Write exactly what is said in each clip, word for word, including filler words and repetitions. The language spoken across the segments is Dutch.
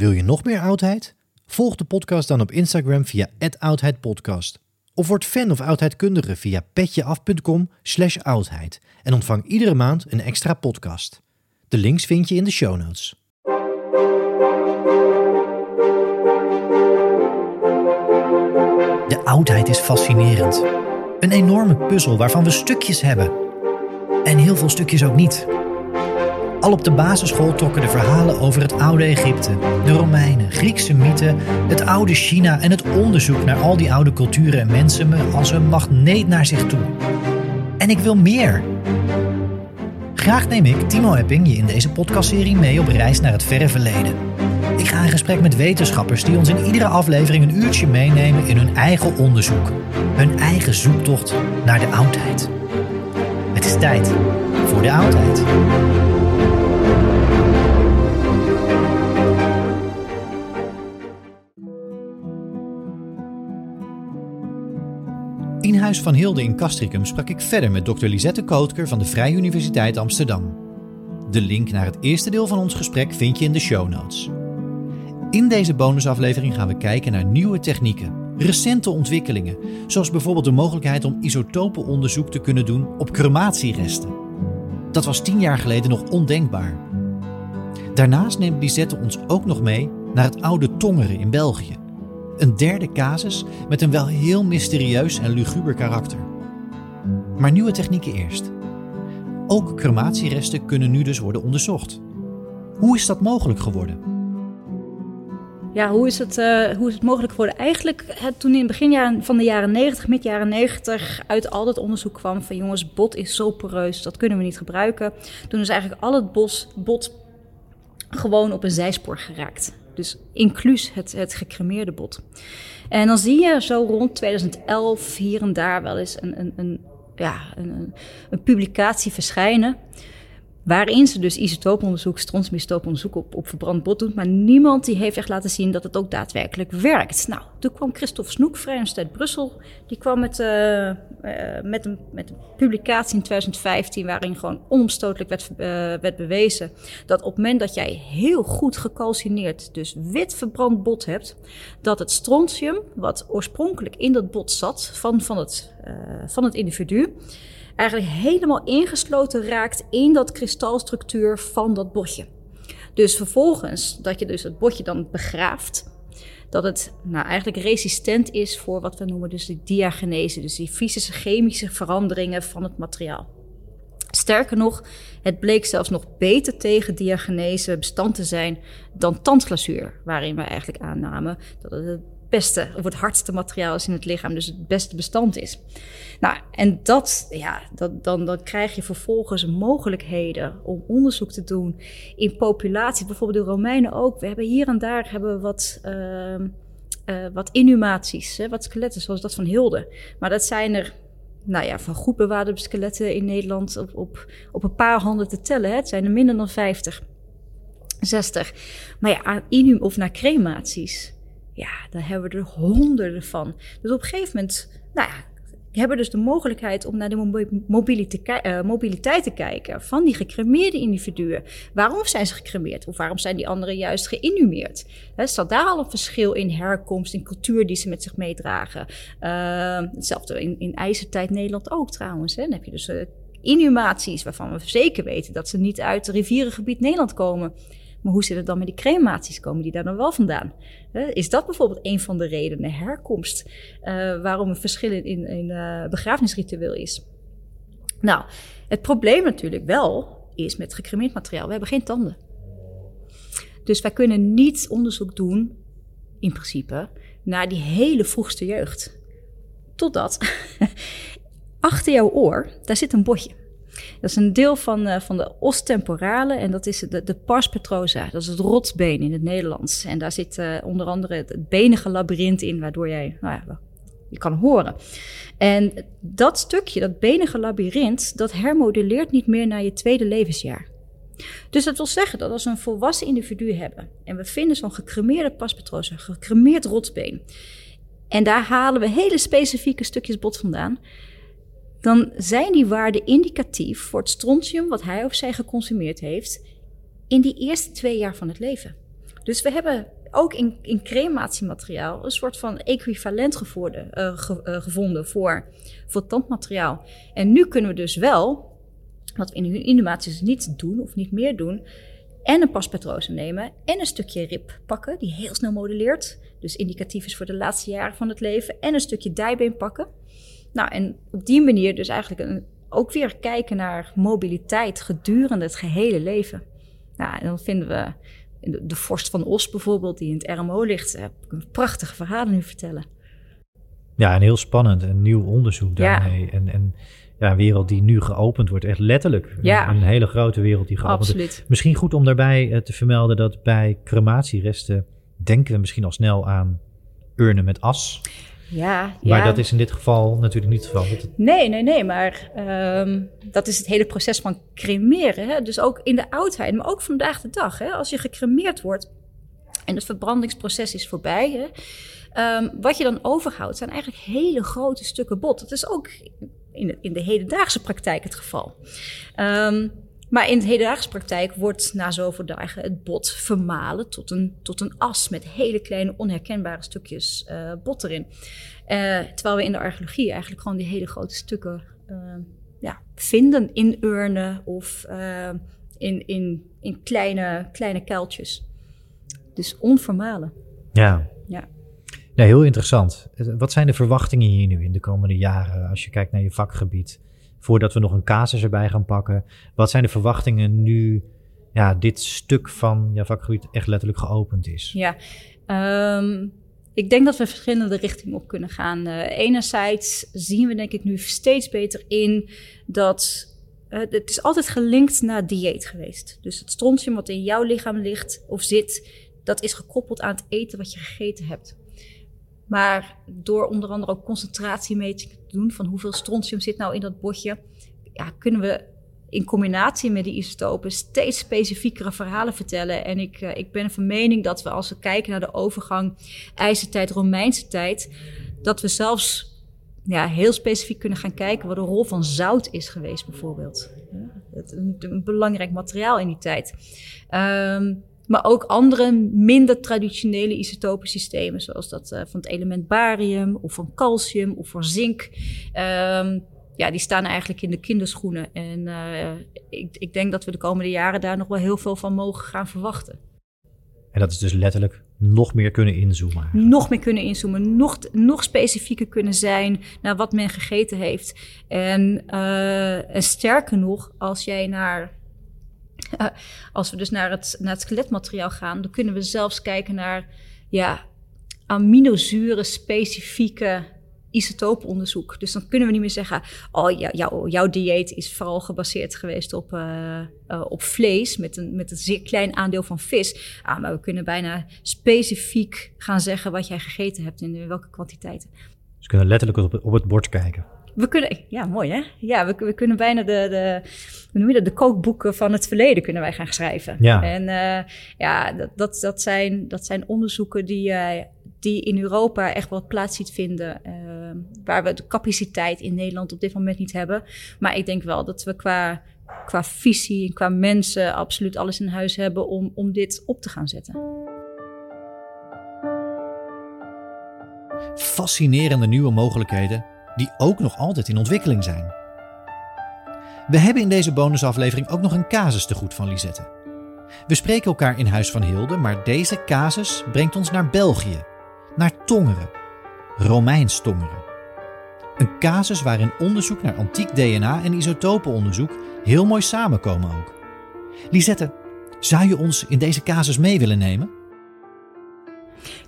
Wil je nog meer oudheid? Volg de podcast dan op Instagram via at oudheidpodcast. Of word fan of oudheidkundige via petjeaf.com slash oudheid en ontvang iedere maand een extra podcast. De links vind je in de show notes. De oudheid is fascinerend. Een enorme puzzel waarvan we stukjes hebben. En heel veel stukjes ook niet. Al op de basisschool trokken de verhalen over het oude Egypte, de Romeinen, Griekse mythen, het oude China en het onderzoek naar al die oude culturen en mensen me als een magneet naar zich toe. En ik wil meer. Graag neem ik, Timo Epping, je in deze podcastserie mee op reis naar het verre verleden. Ik ga in gesprek met wetenschappers die ons in iedere aflevering een uurtje meenemen in hun eigen onderzoek. Hun eigen zoektocht naar de oudheid. Het is tijd voor de oudheid. In Huis van Hilde in Castricum sprak ik verder met dokter Lisette Kootker van de Vrije Universiteit Amsterdam. De link naar het eerste deel van ons gesprek vind je in de show notes. In deze bonusaflevering gaan we kijken naar nieuwe technieken, recente ontwikkelingen, zoals bijvoorbeeld de mogelijkheid om isotopenonderzoek te kunnen doen op crematieresten. Dat was tien jaar geleden nog ondenkbaar. Daarnaast neemt Lisette ons ook nog mee naar het oude Tongeren in België. Een derde casus met een wel heel mysterieus en luguber karakter. Maar nieuwe technieken eerst. Ook crematieresten kunnen nu dus worden onderzocht. Hoe is dat mogelijk geworden? Ja, hoe is het, uh, hoe is het mogelijk geworden? Eigenlijk het, toen in het begin van de jaren negentig, mid jaren negentig, uit al dat onderzoek kwam van jongens, bot is zo poreus, dat kunnen we niet gebruiken. Toen is eigenlijk al het bos, bot gewoon op een zijspoor geraakt. Dus incluus het, het gecremeerde bot. En dan zie je zo rond tweeduizend elf hier en daar wel eens een, een, een, ja, een, een publicatie verschijnen. Waarin ze dus isotooponderzoek, strontiumisotooponderzoek op, op verbrand bot doet. Maar niemand die heeft echt laten zien dat het ook daadwerkelijk werkt. Nou, toen kwam Christophe Snoek, Vrije Universiteit Brussel. Die kwam met, uh, uh, met, een, met een publicatie in tweeduizend vijftien waarin gewoon onomstotelijk werd, uh, werd bewezen. Dat op het moment dat jij heel goed gecalcineerd, dus wit verbrand bot hebt. Dat het strontium, wat oorspronkelijk in dat bot zat van, van, het, uh, van het individu. Eigenlijk helemaal ingesloten raakt in dat kristalstructuur van dat botje. Dus vervolgens dat je dus het botje dan begraaft, dat het nou eigenlijk resistent is voor wat we noemen dus de diagenese, dus die fysische chemische veranderingen van het materiaal. Sterker nog, het bleek zelfs nog beter tegen diagenese bestand te zijn dan tandglazuur, waarin we eigenlijk aannamen dat het beste of het hardste materiaal is in het lichaam, dus het beste bestand is. Nou, en dat, ja, dat, dan, dan krijg je vervolgens mogelijkheden om onderzoek te doen in populaties, bijvoorbeeld de Romeinen ook. We hebben hier en daar hebben we wat, uh, uh, wat inhumaties, hè, wat skeletten, zoals dat van Hilde. Maar dat zijn er, nou ja, van goed bewaarde skeletten in Nederland op, op, op een paar handen te tellen. Hè. Het zijn er minder dan vijftig, zestig. Maar ja, aan inhum of naar crematies. Ja, daar hebben we er honderden van. Dus op een gegeven moment nou ja, hebben we dus de mogelijkheid om naar de mobiliteit te kijken van die gecremeerde individuen. Waarom zijn ze gecremeerd? Of waarom zijn die anderen juist geïnhumeerd? Er staat daar al een verschil in herkomst, in cultuur die ze met zich meedragen. Uh, hetzelfde in, in ijzertijd Nederland ook trouwens. Hè? Dan heb je dus uh, inhumaties waarvan we zeker weten dat ze niet uit het rivierengebied Nederland komen. Maar hoe zit het dan met die crematies? Komen die daar dan wel vandaan? Is dat bijvoorbeeld een van de redenen, herkomst, uh, waarom een verschil in, in uh, begrafenisritueel is? Nou, het probleem natuurlijk wel is met gecremeerd materiaal. We hebben geen tanden. Dus wij kunnen niet onderzoek doen, in principe, naar die hele vroegste jeugd. Totdat achter jouw oor, daar zit een botje. Dat is een deel van, uh, van de os temporale en dat is de, de pars petrosa. Dat is het rotsbeen in het Nederlands. En daar zit uh, onder andere het, het benige labyrint in, waardoor jij, nou ja, je kan horen. En dat stukje, dat benige labyrint, dat hermodelleert niet meer naar je tweede levensjaar. Dus dat wil zeggen dat als we een volwassen individu hebben en we vinden zo'n gecremeerde pars petrosa, gecremeerd rotsbeen. En daar halen we hele specifieke stukjes bot vandaan. Dan zijn die waarden indicatief voor het strontium wat hij of zij geconsumeerd heeft in die eerste twee jaar van het leven. Dus we hebben ook in, in crematiemateriaal een soort van equivalent gevoerde, uh, ge, uh, gevonden voor, voor tandmateriaal. En nu kunnen we dus wel, wat we in hun inhumaties niet doen of niet meer doen, en een paspetrosum nemen en een stukje rib pakken, die heel snel modelleert. Dus indicatief is voor de laatste jaren van het leven. En een stukje dijbeen pakken. Nou, en op die manier dus eigenlijk een, ook weer kijken naar mobiliteit gedurende het gehele leven. Nou, en dan vinden we de vorst van Os bijvoorbeeld, die in het R M O ligt, een prachtige verhalen nu vertellen. Ja, en heel spannend. Een nieuw onderzoek daarmee. Ja. En, en ja, een wereld die nu geopend wordt. Echt letterlijk. Ja. Een, een hele grote wereld die geopend Absoluut. wordt. Misschien goed om daarbij te vermelden dat bij crematieresten denken we misschien al snel aan urnen met as. Ja, maar ja. dat is in dit geval natuurlijk niet het geval. Nee, nee, nee, maar um, dat is het hele proces van cremeren. Hè? Dus ook in de oudheid, maar ook vandaag de dag. Hè? Als je gecremeerd wordt en het verbrandingsproces is voorbij, hè? Um, wat je dan overhoudt zijn eigenlijk hele grote stukken bot. Dat is ook in de, in de hedendaagse praktijk het geval. Um, Maar in de hedendaagse praktijk wordt na zoveel dagen het bot vermalen tot een, tot een as met hele kleine onherkenbare stukjes uh, bot erin. Uh, terwijl we in de archeologie eigenlijk gewoon die hele grote stukken uh, ja, vinden in urnen of uh, in, in, in kleine, kleine kuiltjes. Dus onvermalen. Ja. Ja. Ja, heel interessant. Wat zijn de verwachtingen hier nu in de komende jaren als je kijkt naar je vakgebied? Voordat we nog een casus erbij gaan pakken. Wat zijn de verwachtingen nu ja, dit stuk van jouw vakgebied echt letterlijk geopend is? Ja, um, ik denk dat we verschillende richtingen op kunnen gaan. Uh, enerzijds zien we denk ik nu steeds beter in dat... Uh, het is altijd gelinkt naar dieet geweest. Dus het strontium wat in jouw lichaam ligt of zit, dat is gekoppeld aan het eten wat je gegeten hebt. Maar door onder andere ook concentratiemetingen te doen van hoeveel strontium zit nou in dat botje, ja, kunnen we in combinatie met die isotopen steeds specifiekere verhalen vertellen. En ik, ik ben van mening dat we als we kijken naar de overgang IJzertijd, Romeinse tijd, dat we zelfs ja, heel specifiek kunnen gaan kijken wat de rol van zout is geweest bijvoorbeeld. Ja, een, een belangrijk materiaal in die tijd. Um, Maar ook andere minder traditionele isotopen systemen, zoals dat uh, van het element barium of van calcium of van zink. Um, ja, die staan eigenlijk in de kinderschoenen. En uh, ik, ik denk dat we de komende jaren daar nog wel heel veel van mogen gaan verwachten. En dat is dus letterlijk nog meer kunnen inzoomen. Eigenlijk. Nog meer kunnen inzoomen, nog, nog specifieker kunnen zijn naar wat men gegeten heeft. En, uh, en sterker nog, als jij naar... Uh, als we dus naar het, naar het skeletmateriaal gaan, dan kunnen we zelfs kijken naar ja, aminozuren-specifieke isotopenonderzoek. Dus dan kunnen we niet meer zeggen, oh, jou, jou, jouw dieet is vooral gebaseerd geweest op, uh, uh, op vlees met een, met een zeer klein aandeel van vis. Ah, maar we kunnen bijna specifiek gaan zeggen wat jij gegeten hebt en in welke kwantiteiten. Dus we kunnen letterlijk op het, op het bord kijken. We kunnen, ja, mooi hè? Ja, we, we kunnen bijna de, de, hoe noem je dat, de kookboeken van het verleden kunnen wij gaan schrijven. Ja. En uh, ja, dat, dat, dat, zijn, dat zijn onderzoeken die, uh, die in Europa echt wel plaats ziet vinden. Uh, waar we de capaciteit in Nederland op dit moment niet hebben. Maar ik denk wel dat we qua, qua visie en qua mensen absoluut alles in huis hebben om, om dit op te gaan zetten. Fascinerende nieuwe mogelijkheden die ook nog altijd in ontwikkeling zijn. We hebben in deze bonusaflevering ook nog een casus te goed van Lisette. We spreken elkaar in Huis van Hilde, maar deze casus brengt ons naar België. Naar Tongeren. Romeins Tongeren. Een casus waarin onderzoek naar antiek D N A en isotopenonderzoek heel mooi samenkomen ook. Lisette, zou je ons in deze casus mee willen nemen?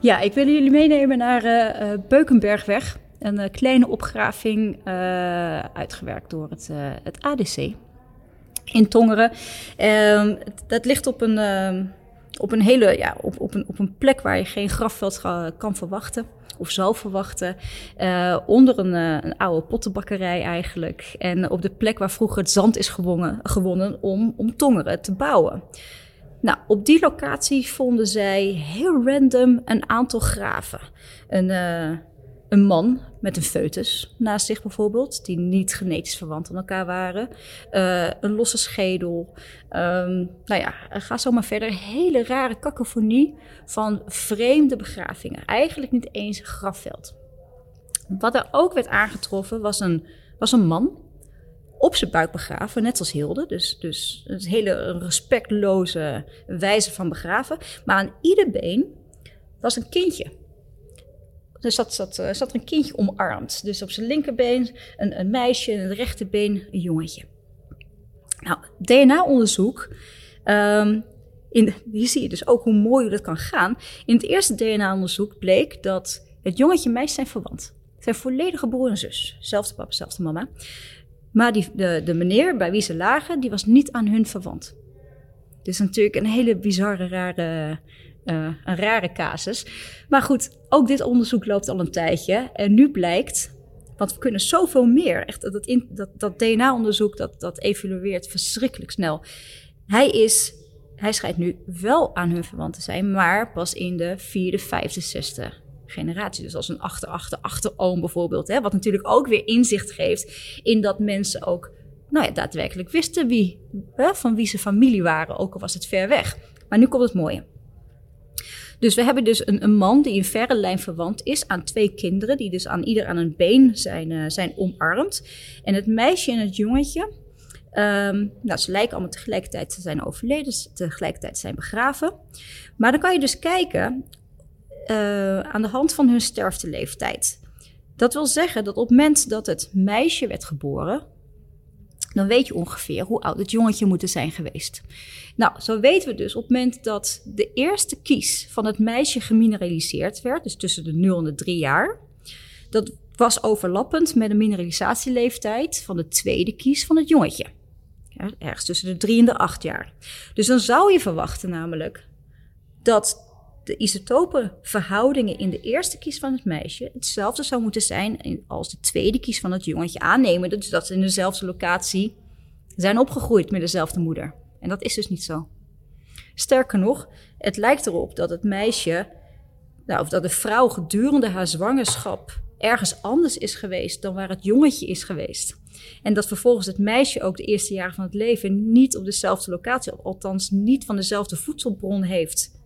Ja, ik wil jullie meenemen naar uh, Beukenbergweg. Een kleine opgraving uh, uitgewerkt door het, uh, het A D C in Tongeren. Um, dat ligt op een, uh, op een hele, ja, op, op, een, op een plek waar je geen grafveld kan verwachten of zal verwachten. Uh, onder een, uh, een oude pottenbakkerij eigenlijk. En op de plek waar vroeger het zand is gewonnen, gewonnen om, om Tongeren te bouwen. Nou, op die locatie vonden zij heel random een aantal graven. Een... Uh, een man met een foetus naast zich bijvoorbeeld, die niet genetisch verwant aan elkaar waren. Uh, een losse schedel. Um, nou ja, ga zo maar verder. Hele rare kakofonie van vreemde begravingen. Eigenlijk niet eens een grafveld. Wat er ook werd aangetroffen was een, was een man op zijn buik begraven, net als Hilde. Dus, dus een hele respectloze wijze van begraven. Maar aan ieder been was een kindje. Dus zat, zat, zat er een kindje omarmd. Dus op zijn linkerbeen een, een meisje en op het rechterbeen een jongetje. Nou, D N A-onderzoek, um, in, hier zie je dus ook hoe mooi dat kan gaan. In het eerste D N A-onderzoek bleek dat het jongetje en meisje zijn verwant. Het zijn volledige broer en zus. Zelfde papa, zelfde mama. Maar die, de, de meneer bij wie ze lagen, die was niet aan hun verwant. Dus natuurlijk een hele bizarre, rare... Uh, een rare casus. Maar goed, ook dit onderzoek loopt al een tijdje. En nu blijkt, want we kunnen zoveel meer. Echt, dat, in, dat, dat D N A-onderzoek, dat, dat evolueert verschrikkelijk snel. Hij, is, hij schijnt nu wel aan hun verwant te zijn, maar pas in de vierde, vijfde, zesde generatie. Dus als een achter, achter, achteroom bijvoorbeeld. Hè? Wat natuurlijk ook weer inzicht geeft in dat mensen ook nou ja, daadwerkelijk wisten wie, hè, van wie ze familie waren. Ook al was het ver weg. Maar nu komt het mooie. Dus we hebben dus een, een man die in verre lijn verwant is aan twee kinderen, die dus aan ieder aan een been zijn, uh, zijn omarmd. En het meisje en het jongetje, um, nou, ze lijken allemaal tegelijkertijd te zijn overleden, tegelijkertijd zijn begraven. Maar dan kan je dus kijken uh, aan de hand van hun sterfteleeftijd. Dat wil zeggen dat op het moment dat het meisje werd geboren, dan weet je ongeveer hoe oud het jongetje moet zijn geweest. Nou, zo weten we dus op het moment dat de eerste kies van het meisje gemineraliseerd werd, dus tussen de nul en de drie jaar, dat was overlappend met de mineralisatieleeftijd van de tweede kies van het jongetje. Ja, ergens tussen de drie en de acht jaar. Dus dan zou je verwachten namelijk dat de isotopenverhoudingen in de eerste kies van het meisje hetzelfde zou moeten zijn als de tweede kies van het jongetje, aannemen. Dus dat ze in dezelfde locatie zijn opgegroeid met dezelfde moeder. En dat is dus niet zo. Sterker nog, het lijkt erop dat het meisje, nou, of dat de vrouw gedurende haar zwangerschap ergens anders is geweest dan waar het jongetje is geweest. En dat vervolgens het meisje ook de eerste jaren van het leven niet op dezelfde locatie, althans niet van dezelfde voedselbron heeft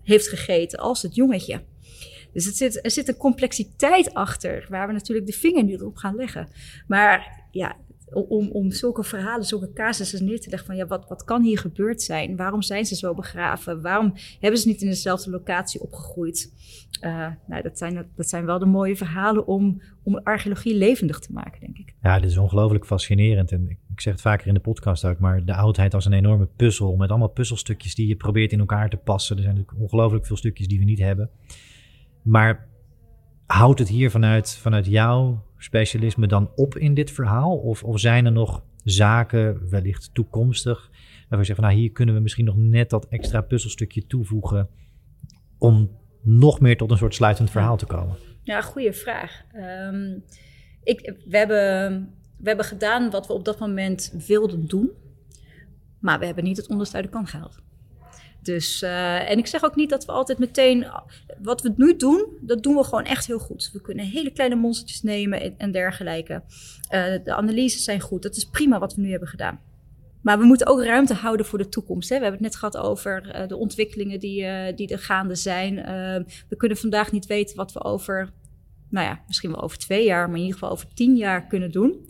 heeft gegeten als het jongetje. Dus het zit, er zit een complexiteit achter, waar we natuurlijk de vinger nu op gaan leggen. Maar ja, om, om zulke verhalen, zulke casussen neer te leggen van ja, wat, wat kan hier gebeurd zijn? Waarom zijn ze zo begraven? Waarom hebben ze niet in dezelfde locatie opgegroeid? Uh, nou, dat zijn, dat zijn wel de mooie verhalen om, om archeologie levendig te maken, denk ik. Ja, dit is ongelooflijk fascinerend. En ik zeg het vaker in de podcast ook, maar de oudheid als een enorme puzzel met allemaal puzzelstukjes die je probeert in elkaar te passen. Er zijn natuurlijk ongelooflijk veel stukjes die we niet hebben. Maar houdt het hier vanuit, vanuit jouw specialisme dan op in dit verhaal? Of, of zijn er nog zaken, wellicht toekomstig, waarvan je zegt van nou, hier kunnen we misschien nog net dat extra puzzelstukje toevoegen om nog meer tot een soort sluitend verhaal te komen? Ja, goede vraag. Um, ik, we, hebben, we hebben gedaan wat we op dat moment wilden doen, maar we hebben niet het onderste uit de kan gehaald. Dus, uh, en ik zeg ook niet dat we altijd meteen, wat we nu doen, dat doen we gewoon echt heel goed. We kunnen hele kleine monstertjes nemen en, en dergelijke. Uh, de analyses zijn goed, dat is prima wat we nu hebben gedaan. Maar we moeten ook ruimte houden voor de toekomst. Hè? We hebben het net gehad over uh, de ontwikkelingen die, uh, die er gaande zijn. Uh, we kunnen vandaag niet weten wat we over, nou ja, misschien wel over twee jaar, maar in ieder geval over tien jaar kunnen doen.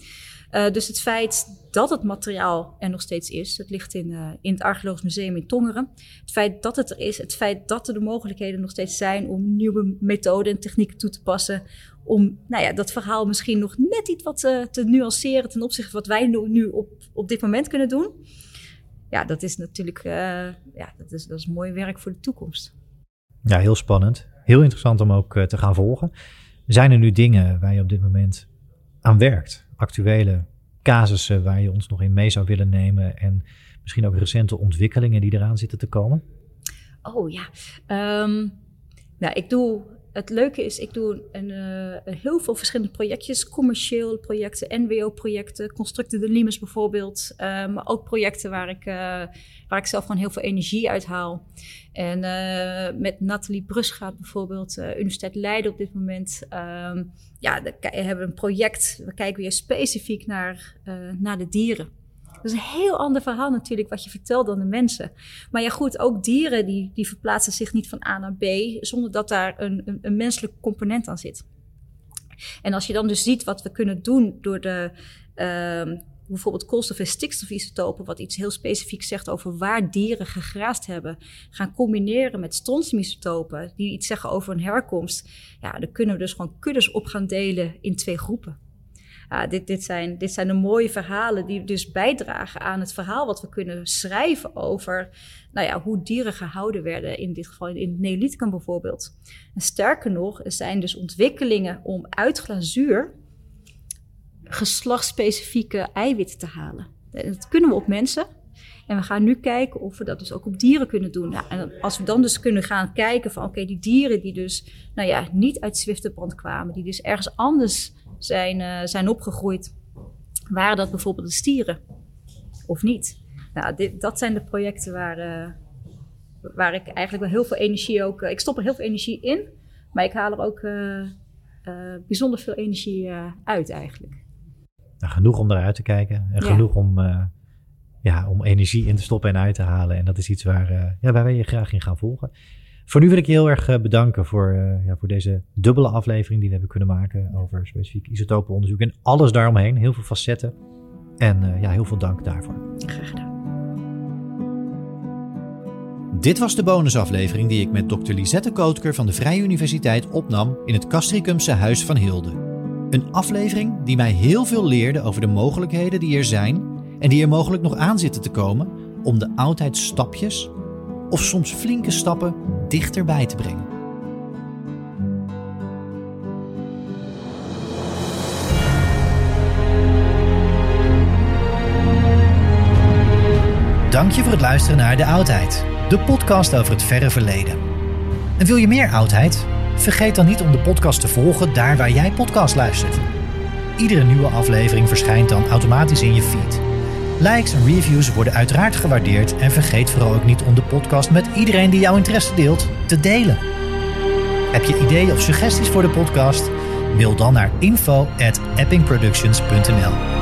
Uh, dus het feit dat het materiaal er nog steeds is, het ligt in, uh, in het Archeologisch Museum in Tongeren. Het feit dat het er is, het feit dat er de mogelijkheden nog steeds zijn om nieuwe methoden en technieken toe te passen, om nou ja, dat verhaal misschien nog net iets wat uh, te nuanceren ten opzichte van wat wij nu, nu op, op dit moment kunnen doen. Ja, dat is natuurlijk uh, ja, dat is, dat is mooi werk voor de toekomst. Ja, heel spannend. Heel interessant om ook uh, te gaan volgen. Zijn er nu dingen waar je op dit moment aan werkt? Actuele casussen waar je ons nog in mee zou willen nemen en misschien ook recente ontwikkelingen die eraan zitten te komen? Oh ja, um, nou ik doe het leuke is, ik doe een, uh, heel veel verschillende projectjes. Commercieel projecten, N W O-projecten, Construct de Limes bijvoorbeeld. Uh, maar ook projecten waar ik, uh, waar ik zelf gewoon heel veel energie uit haal. En uh, met Nathalie Brusgaat bijvoorbeeld, uh, Universiteit Leiden op dit moment. Um, ja, we hebben een project, we kijken weer specifiek naar, uh, naar de dieren. Dat is een heel ander verhaal natuurlijk wat je vertelt dan de mensen. Maar ja goed, ook dieren die, die verplaatsen zich niet van A naar B zonder dat daar een, een, een menselijk component aan zit. En als je dan dus ziet wat we kunnen doen door de, uh, bijvoorbeeld koolstof- en stikstofisotopen, wat iets heel specifiek zegt over waar dieren gegraasd hebben, gaan combineren met strontiumisotopen die iets zeggen over hun herkomst. Ja, dan kunnen we dus gewoon kuddes op gaan delen in twee groepen. Ah, dit, dit, zijn, dit zijn de mooie verhalen die dus bijdragen aan het verhaal wat we kunnen schrijven over nou ja, hoe dieren gehouden werden. In dit geval in het Neolithicum bijvoorbeeld. En sterker nog, er zijn dus ontwikkelingen om uit glazuur geslachtsspecifieke eiwitten te halen. Dat kunnen we op mensen. En we gaan nu kijken of we dat dus ook op dieren kunnen doen. Nou, en als we dan dus kunnen gaan kijken van oké, okay, die dieren die dus nou ja, niet uit Swifterbant kwamen, die dus ergens anders zijn, uh, zijn opgegroeid. Waren dat bijvoorbeeld de stieren? Of niet? Nou, dit, dat zijn de projecten waar, uh, waar ik eigenlijk wel heel veel energie ook... Uh, ik stop er heel veel energie in, maar ik haal er ook uh, uh, bijzonder veel energie uh, uit eigenlijk. Nou, genoeg om eruit te kijken. En ja. Genoeg om, uh, ja, om energie in te stoppen en uit te halen. En dat is iets waar, uh, ja, waar wij je graag in gaan volgen. Voor nu wil ik je heel erg bedanken voor, uh, ja, voor deze dubbele aflevering die we hebben kunnen maken over specifiek isotopenonderzoek en alles daaromheen. Heel veel facetten en uh, ja, heel veel dank daarvoor. Graag gedaan. Dit was de bonusaflevering die ik met dokter Lisette Kootker van de Vrije Universiteit opnam in het Castricumse Huis van Hilde. Een aflevering die mij heel veel leerde over de mogelijkheden die er zijn en die er mogelijk nog aan zitten te komen om de oudheid stapjes of soms flinke stappen dichterbij te brengen. Dank je voor het luisteren naar De Oudheid, de podcast over het verre verleden. En wil je meer oudheid? Vergeet dan niet om de podcast te volgen daar waar jij podcast luistert. Iedere nieuwe aflevering verschijnt dan automatisch in je feed. Likes en reviews worden uiteraard gewaardeerd en vergeet vooral ook niet om de podcast met iedereen die jouw interesse deelt te delen. Heb je ideeën of suggesties voor de podcast? Mail dan naar info at eppingproductions punt n l.